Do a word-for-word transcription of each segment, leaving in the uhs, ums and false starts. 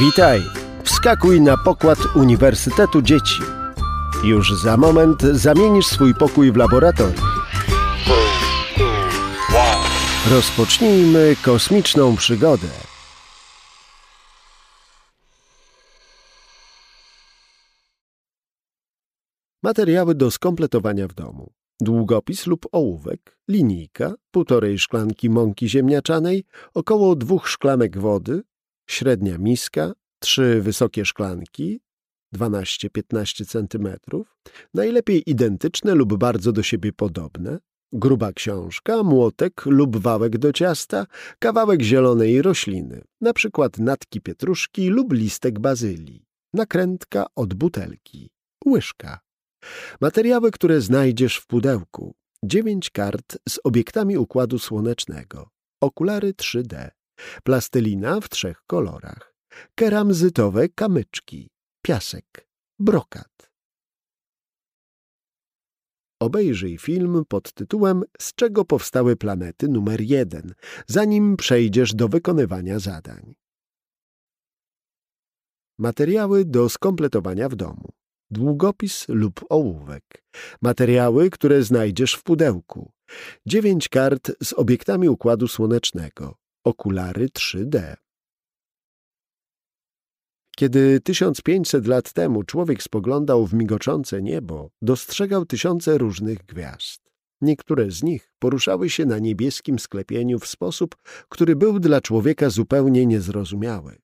Witaj! Wskakuj na pokład Uniwersytetu Dzieci. Już za moment zamienisz swój pokój w laboratorium. Rozpocznijmy kosmiczną przygodę. Materiały do skompletowania w domu. Długopis lub ołówek, linijka, półtorej szklanki mąki ziemniaczanej, około dwóch szklanek wody, średnia miska, trzy wysokie szklanki, dwanaście do piętnastu centymetrów, najlepiej identyczne lub bardzo do siebie podobne, gruba książka, młotek lub wałek do ciasta, kawałek zielonej rośliny, np. natki pietruszki lub listek bazylii, nakrętka od butelki, łyżka. Materiały, które znajdziesz w pudełku. dziewięć kart z obiektami Układu Słonecznego. Okulary trzy D. Plastelina w trzech kolorach. Keramzytowe kamyczki. Piasek. Brokat. Obejrzyj film pod tytułem Z czego powstały planety numer jeden, zanim przejdziesz do wykonywania zadań. Materiały do skompletowania w domu. Długopis lub ołówek. Materiały, które znajdziesz w pudełku. dziewięć kart z obiektami Układu Słonecznego. Okulary trzy D. Kiedy tysiąc pięćset lat temu człowiek spoglądał w migoczące niebo, dostrzegał tysiące różnych gwiazd. Niektóre z nich poruszały się na niebieskim sklepieniu w sposób, który był dla człowieka zupełnie niezrozumiały.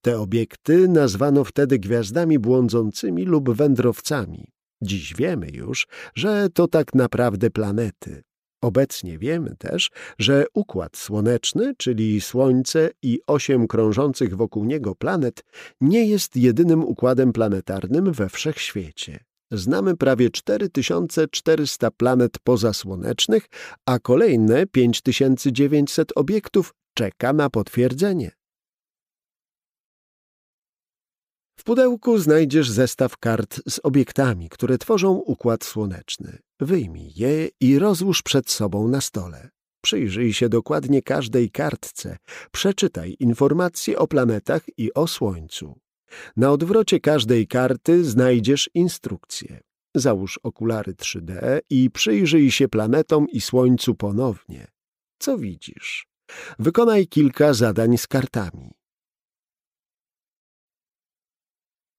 Te obiekty nazwano wtedy gwiazdami błądzącymi lub wędrowcami. Dziś wiemy już, że to tak naprawdę planety. Obecnie wiemy też, że Układ Słoneczny, czyli Słońce i osiem krążących wokół niego planet, nie jest jedynym układem planetarnym we wszechświecie. Znamy prawie cztery tysiące czterysta planet pozasłonecznych, a kolejne pięć tysięcy dziewięćset obiektów czeka na potwierdzenie. W pudełku znajdziesz zestaw kart z obiektami, które tworzą Układ Słoneczny. Wyjmij je i rozłóż przed sobą na stole. Przyjrzyj się dokładnie każdej kartce. Przeczytaj informacje o planetach i o Słońcu. Na odwrocie każdej karty znajdziesz instrukcję. Załóż okulary trzy D i przyjrzyj się planetom i Słońcu ponownie. Co widzisz? Wykonaj kilka zadań z kartami.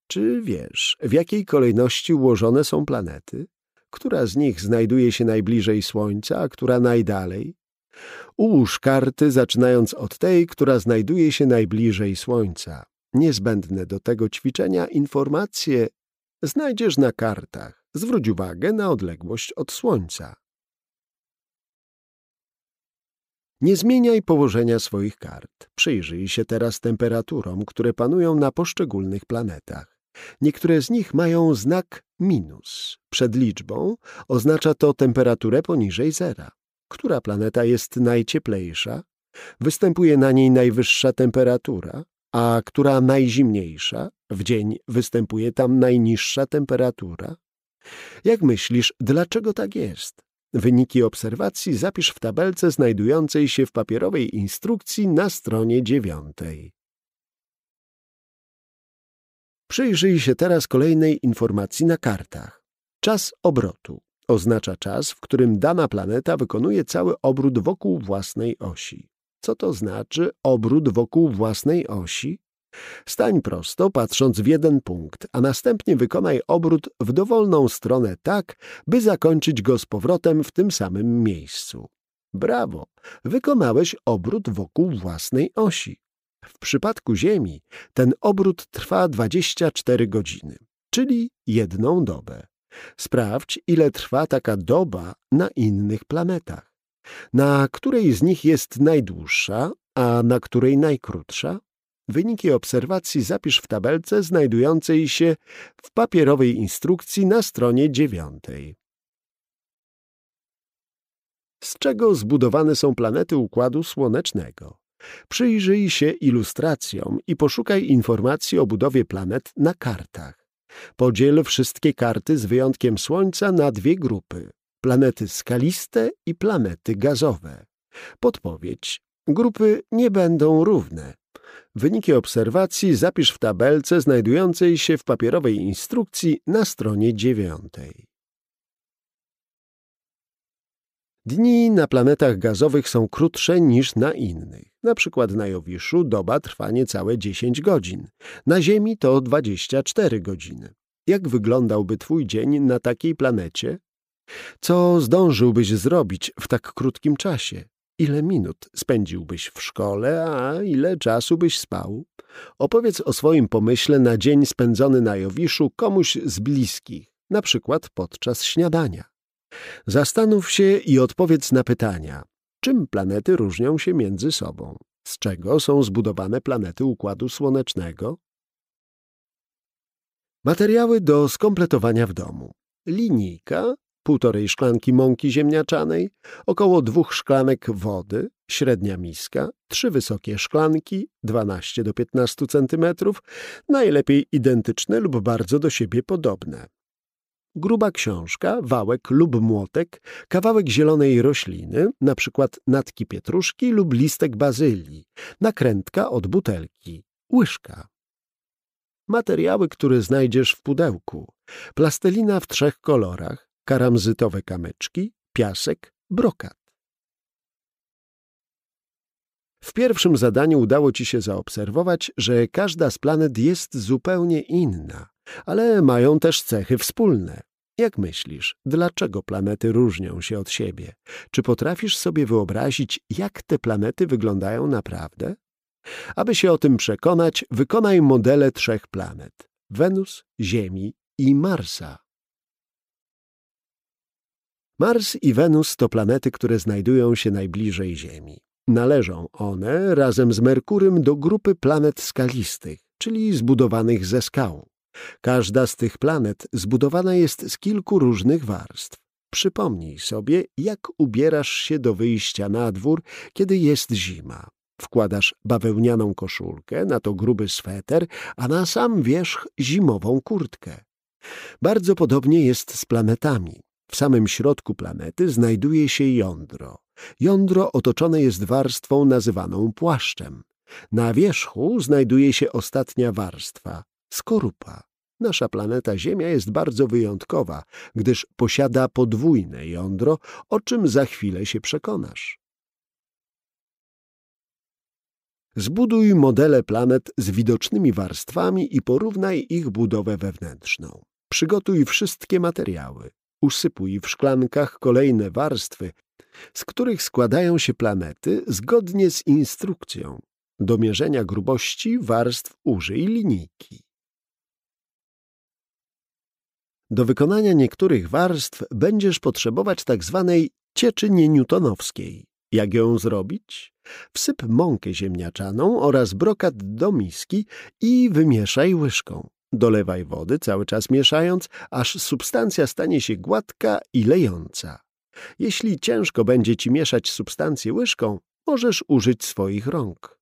Czy wiesz, w jakiej kolejności ułożone są planety? Która z nich znajduje się najbliżej Słońca, a która najdalej? Ułóż karty, zaczynając od tej, która znajduje się najbliżej Słońca. Niezbędne do tego ćwiczenia informacje znajdziesz na kartach. Zwróć uwagę na odległość od Słońca. Nie zmieniaj położenia swoich kart. Przyjrzyj się teraz temperaturom, które panują na poszczególnych planetach. Niektóre z nich mają znak minus. Przed liczbą oznacza to temperaturę poniżej zera. Która planeta jest najcieplejsza? Występuje na niej najwyższa temperatura, a która najzimniejsza? W dzień występuje tam najniższa temperatura. Jak myślisz, dlaczego tak jest? Wyniki obserwacji zapisz w tabelce znajdującej się w papierowej instrukcji na stronie dziewiątej. Przyjrzyj się teraz kolejnej informacji na kartach. Czas obrotu oznacza czas, w którym dana planeta wykonuje cały obrót wokół własnej osi. Co to znaczy obrót wokół własnej osi? Stań prosto, patrząc w jeden punkt, a następnie wykonaj obrót w dowolną stronę tak, by zakończyć go z powrotem w tym samym miejscu. Brawo! Wykonałeś obrót wokół własnej osi. W przypadku Ziemi ten obrót trwa dwadzieścia cztery godziny, czyli jedną dobę. Sprawdź, ile trwa taka doba na innych planetach. Na której z nich jest najdłuższa, a na której najkrótsza? Wyniki obserwacji zapisz w tabelce znajdującej się w papierowej instrukcji na stronie dziewiątej. Z czego zbudowane są planety Układu Słonecznego? Przyjrzyj się ilustracjom i poszukaj informacji o budowie planet na kartach. Podziel wszystkie karty z wyjątkiem Słońca na dwie grupy: planety skaliste i planety gazowe. Podpowiedź: grupy nie będą równe. Wyniki obserwacji zapisz w tabelce znajdującej się w papierowej instrukcji na stronie dziewiątej. Dni na planetach gazowych są krótsze niż na innych. Na przykład na Jowiszu doba trwa niecałe dziesięć godzin. Na Ziemi to dwadzieścia cztery godziny. Jak wyglądałby twój dzień na takiej planecie? Co zdążyłbyś zrobić w tak krótkim czasie? Ile minut spędziłbyś w szkole, a ile czasu byś spał? Opowiedz o swoim pomyśle na dzień spędzony na Jowiszu komuś z bliskich, na przykład podczas śniadania. Zastanów się i odpowiedz na pytania. Czym planety różnią się między sobą? Z czego są zbudowane planety Układu Słonecznego? Materiały do skompletowania w domu. Linijka, półtorej szklanki mąki ziemniaczanej, około dwóch szklanek wody, średnia miska, trzy wysokie szklanki, dwanaście do piętnastu centymetrów, najlepiej identyczne lub bardzo do siebie podobne. Gruba książka, wałek lub młotek, kawałek zielonej rośliny, np. natki pietruszki lub listek bazylii, nakrętka od butelki, łyżka. Materiały, które znajdziesz w pudełku. Plastelina w trzech kolorach, karamzytowe kamyczki, piasek, brokat. W pierwszym zadaniu udało ci się zaobserwować, że każda z planet jest zupełnie inna, ale mają też cechy wspólne. Jak myślisz, dlaczego planety różnią się od siebie? Czy potrafisz sobie wyobrazić, jak te planety wyglądają naprawdę? Aby się o tym przekonać, wykonaj modele trzech planet – Wenus, Ziemi i Marsa. Mars i Wenus to planety, które znajdują się najbliżej Ziemi. Należą one razem z Merkurym do grupy planet skalistych, czyli zbudowanych ze skał. Każda z tych planet zbudowana jest z kilku różnych warstw. Przypomnij sobie, jak ubierasz się do wyjścia na dwór, kiedy jest zima. Wkładasz bawełnianą koszulkę, na to gruby sweter, a na sam wierzch zimową kurtkę. Bardzo podobnie jest z planetami. W samym środku planety znajduje się jądro. Jądro otoczone jest warstwą nazywaną płaszczem. Na wierzchu znajduje się ostatnia warstwa – skorupa. Nasza planeta Ziemia jest bardzo wyjątkowa, gdyż posiada podwójne jądro, o czym za chwilę się przekonasz. Zbuduj modele planet z widocznymi warstwami i porównaj ich budowę wewnętrzną. Przygotuj wszystkie materiały. Usypuj w szklankach kolejne warstwy, z których składają się planety zgodnie z instrukcją. Do mierzenia grubości warstw użyj linijki. Do wykonania niektórych warstw będziesz potrzebować tzw. cieczy nienewtonowskiej. Jak ją zrobić? Wsyp mąkę ziemniaczaną oraz brokat do miski i wymieszaj łyżką. Dolewaj wody, cały czas mieszając, aż substancja stanie się gładka i lejąca. Jeśli ciężko będzie ci mieszać substancję łyżką, możesz użyć swoich rąk.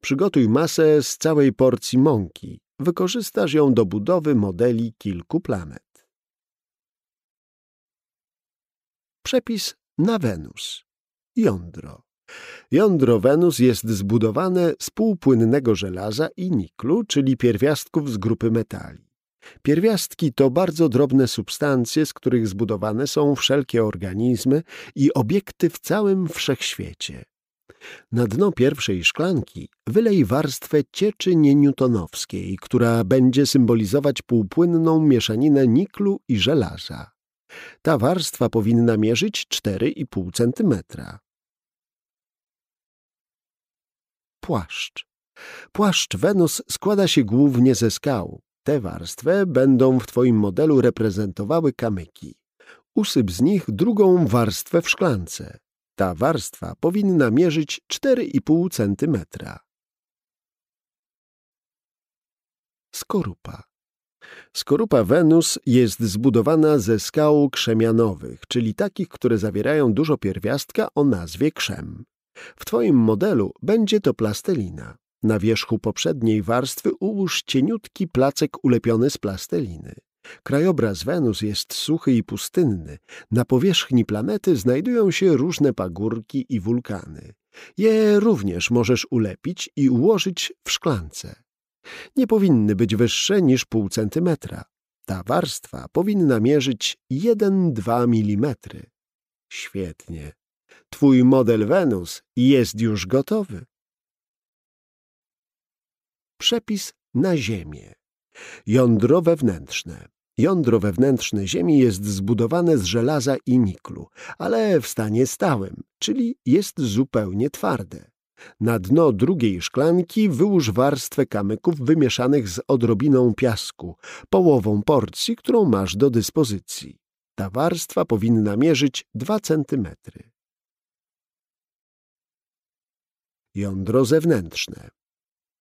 Przygotuj masę z całej porcji mąki. Wykorzystasz ją do budowy modeli kilku planet. Przepis na Wenus. Jądro. Jądro Wenus jest zbudowane z półpłynnego żelaza i niklu, czyli pierwiastków z grupy metali. Pierwiastki to bardzo drobne substancje, z których zbudowane są wszelkie organizmy i obiekty w całym wszechświecie. Na dno pierwszej szklanki wylej warstwę cieczy nienewtonowskiej, która będzie symbolizować półpłynną mieszaninę niklu i żelaza. Ta warstwa powinna mierzyć cztery i pół centymetra. Płaszcz. Płaszcz Wenus składa się głównie ze skał. Te warstwy będą w twoim modelu reprezentowały kamyki. Usyp z nich drugą warstwę w szklance. Ta warstwa powinna mierzyć cztery i pół centymetra. Skorupa. Skorupa Wenus jest zbudowana ze skał krzemianowych, czyli takich, które zawierają dużo pierwiastka o nazwie krzem. W twoim modelu będzie to plastelina. Na wierzchu poprzedniej warstwy ułóż cieniutki placek ulepiony z plasteliny. Krajobraz Wenus jest suchy i pustynny. Na powierzchni planety znajdują się różne pagórki i wulkany. Je również możesz ulepić i ułożyć w szklance. Nie powinny być wyższe niż pół centymetra. Ta warstwa powinna mierzyć jeden do dwóch milimetrów. Świetnie. Twój model Wenus jest już gotowy. Przepis na Ziemię. Jądro wewnętrzne. Jądro wewnętrzne Ziemi jest zbudowane z żelaza i niklu, ale w stanie stałym, czyli jest zupełnie twarde. Na dno drugiej szklanki wyłóż warstwę kamyków wymieszanych z odrobiną piasku, połową porcji, którą masz do dyspozycji. Ta warstwa powinna mierzyć dwa centymetry. Jądro zewnętrzne.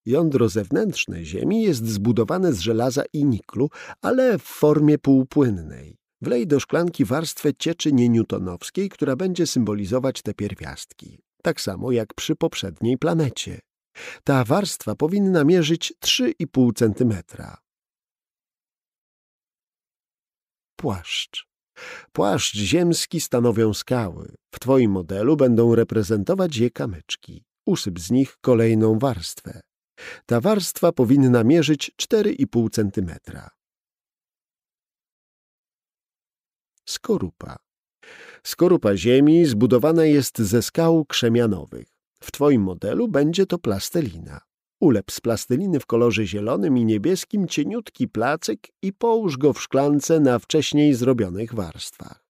Jądro zewnętrzne Ziemi jest zbudowane z żelaza i niklu, ale w formie półpłynnej. Wlej do szklanki warstwę cieczy nienewtonowskiej, która będzie symbolizować te pierwiastki, tak samo jak przy poprzedniej planecie. Ta warstwa powinna mierzyć trzy i pół centymetra. Płaszcz. Płaszcz ziemski stanowią skały. W Twoim modelu będą reprezentować je kamyczki. Usyp z nich kolejną warstwę. Ta warstwa powinna mierzyć cztery i pół centymetra. Skorupa. Skorupa Ziemi zbudowana jest ze skał krzemianowych. W Twoim modelu będzie to plastelina. Ulep z plasteliny w kolorze zielonym i niebieskim cieniutki placek i połóż go w szklance na wcześniej zrobionych warstwach.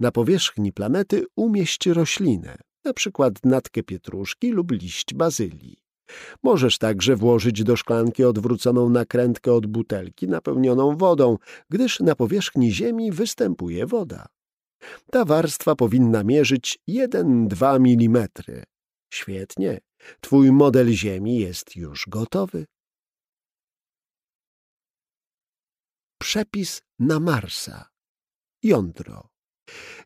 Na powierzchni planety umieść roślinę, na przykład natkę pietruszki lub liść bazylii. Możesz także włożyć do szklanki odwróconą nakrętkę od butelki napełnioną wodą, gdyż na powierzchni Ziemi występuje woda. Ta warstwa powinna mierzyć jeden do dwóch milimetrów. Świetnie, Twój model Ziemi jest już gotowy. Przepis na Marsa. Jądro.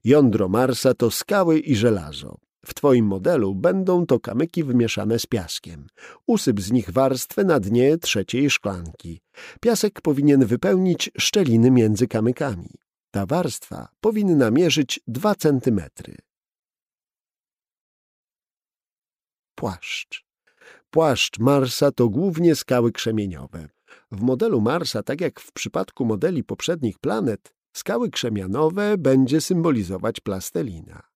Jądro Marsa to skały i żelazo. W Twoim modelu będą to kamyki wymieszane z piaskiem. Usyp z nich warstwę na dnie trzeciej szklanki. Piasek powinien wypełnić szczeliny między kamykami. Ta warstwa powinna mierzyć dwa centymetry. Płaszcz. Płaszcz Marsa to głównie skały krzemieniowe. W modelu Marsa, tak jak w przypadku modeli poprzednich planet, skały krzemianowe będzie symbolizować plastelina.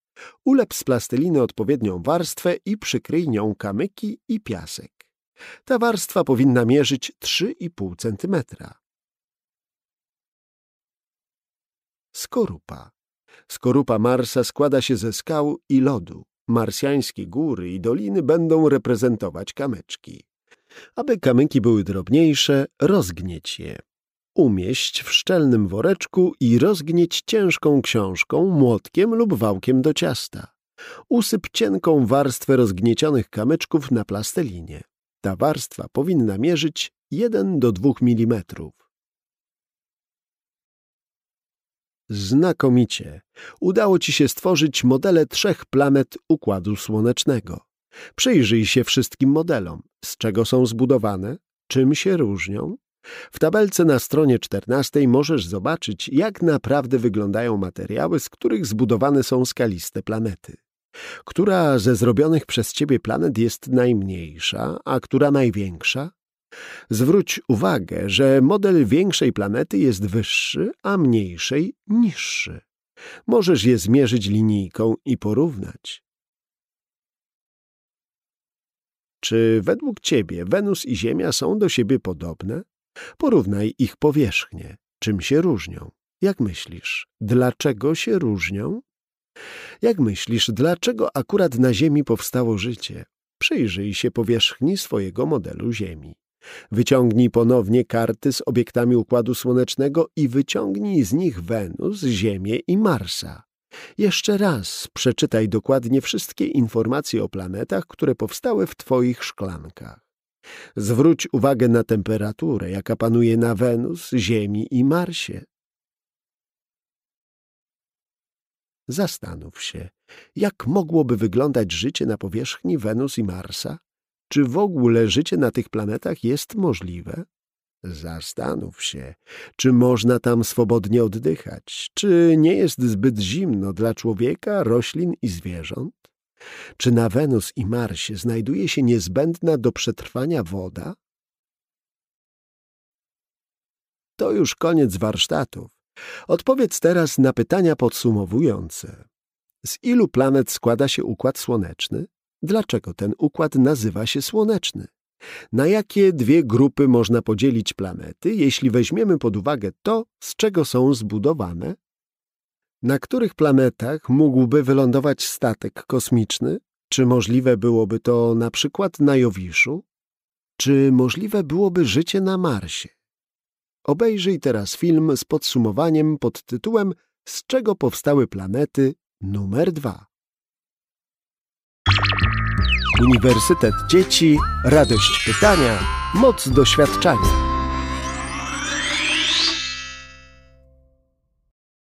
Ulep z plasteliny odpowiednią warstwę i przykryj nią kamyki i piasek. Ta warstwa powinna mierzyć trzy i pół centymetra. Skorupa. Skorupa Marsa składa się ze skał i lodu. Marsjańskie góry i doliny będą reprezentować kamyczki. Aby kamyki były drobniejsze, rozgnieć je. Umieść w szczelnym woreczku i rozgnieć ciężką książką, młotkiem lub wałkiem do ciasta. Usyp cienką warstwę rozgniecionych kamyczków na plastelinie. Ta warstwa powinna mierzyć jeden do dwóch milimetrów. Znakomicie! Udało Ci się stworzyć modele trzech planet Układu Słonecznego. Przyjrzyj się wszystkim modelom, z czego są zbudowane, czym się różnią. W tabelce na stronie czternastej możesz zobaczyć, jak naprawdę wyglądają materiały, z których zbudowane są skaliste planety. Która ze zrobionych przez Ciebie planet jest najmniejsza, a która największa? Zwróć uwagę, że model większej planety jest wyższy, a mniejszej niższy. Możesz je zmierzyć linijką i porównać. Czy według Ciebie Wenus i Ziemia są do siebie podobne? Porównaj ich powierzchnie. Czym się różnią? Jak myślisz, dlaczego się różnią? Jak myślisz, dlaczego akurat na Ziemi powstało życie? Przyjrzyj się powierzchni swojego modelu Ziemi. Wyciągnij ponownie karty z obiektami Układu Słonecznego i wyciągnij z nich Wenus, Ziemię i Marsa. Jeszcze raz przeczytaj dokładnie wszystkie informacje o planetach, które powstały w Twoich szklankach. Zwróć uwagę na temperaturę, jaka panuje na Wenus, Ziemi i Marsie. Zastanów się, jak mogłoby wyglądać życie na powierzchni Wenus i Marsa? Czy w ogóle życie na tych planetach jest możliwe? Zastanów się, czy można tam swobodnie oddychać, czy nie jest zbyt zimno dla człowieka, roślin i zwierząt, czy na Wenus i Marsie znajduje się niezbędna do przetrwania woda? To już koniec warsztatów. Odpowiedz teraz na pytania podsumowujące. Z ilu planet składa się Układ Słoneczny? Dlaczego ten układ nazywa się słoneczny? Na jakie dwie grupy można podzielić planety, jeśli weźmiemy pod uwagę to, z czego są zbudowane? Na których planetach mógłby wylądować statek kosmiczny? Czy możliwe byłoby to na przykład na Jowiszu? Czy możliwe byłoby życie na Marsie? Obejrzyj teraz film z podsumowaniem pod tytułem Z czego powstały planety numer dwa. Uniwersytet Dzieci, radość pytania, moc doświadczania.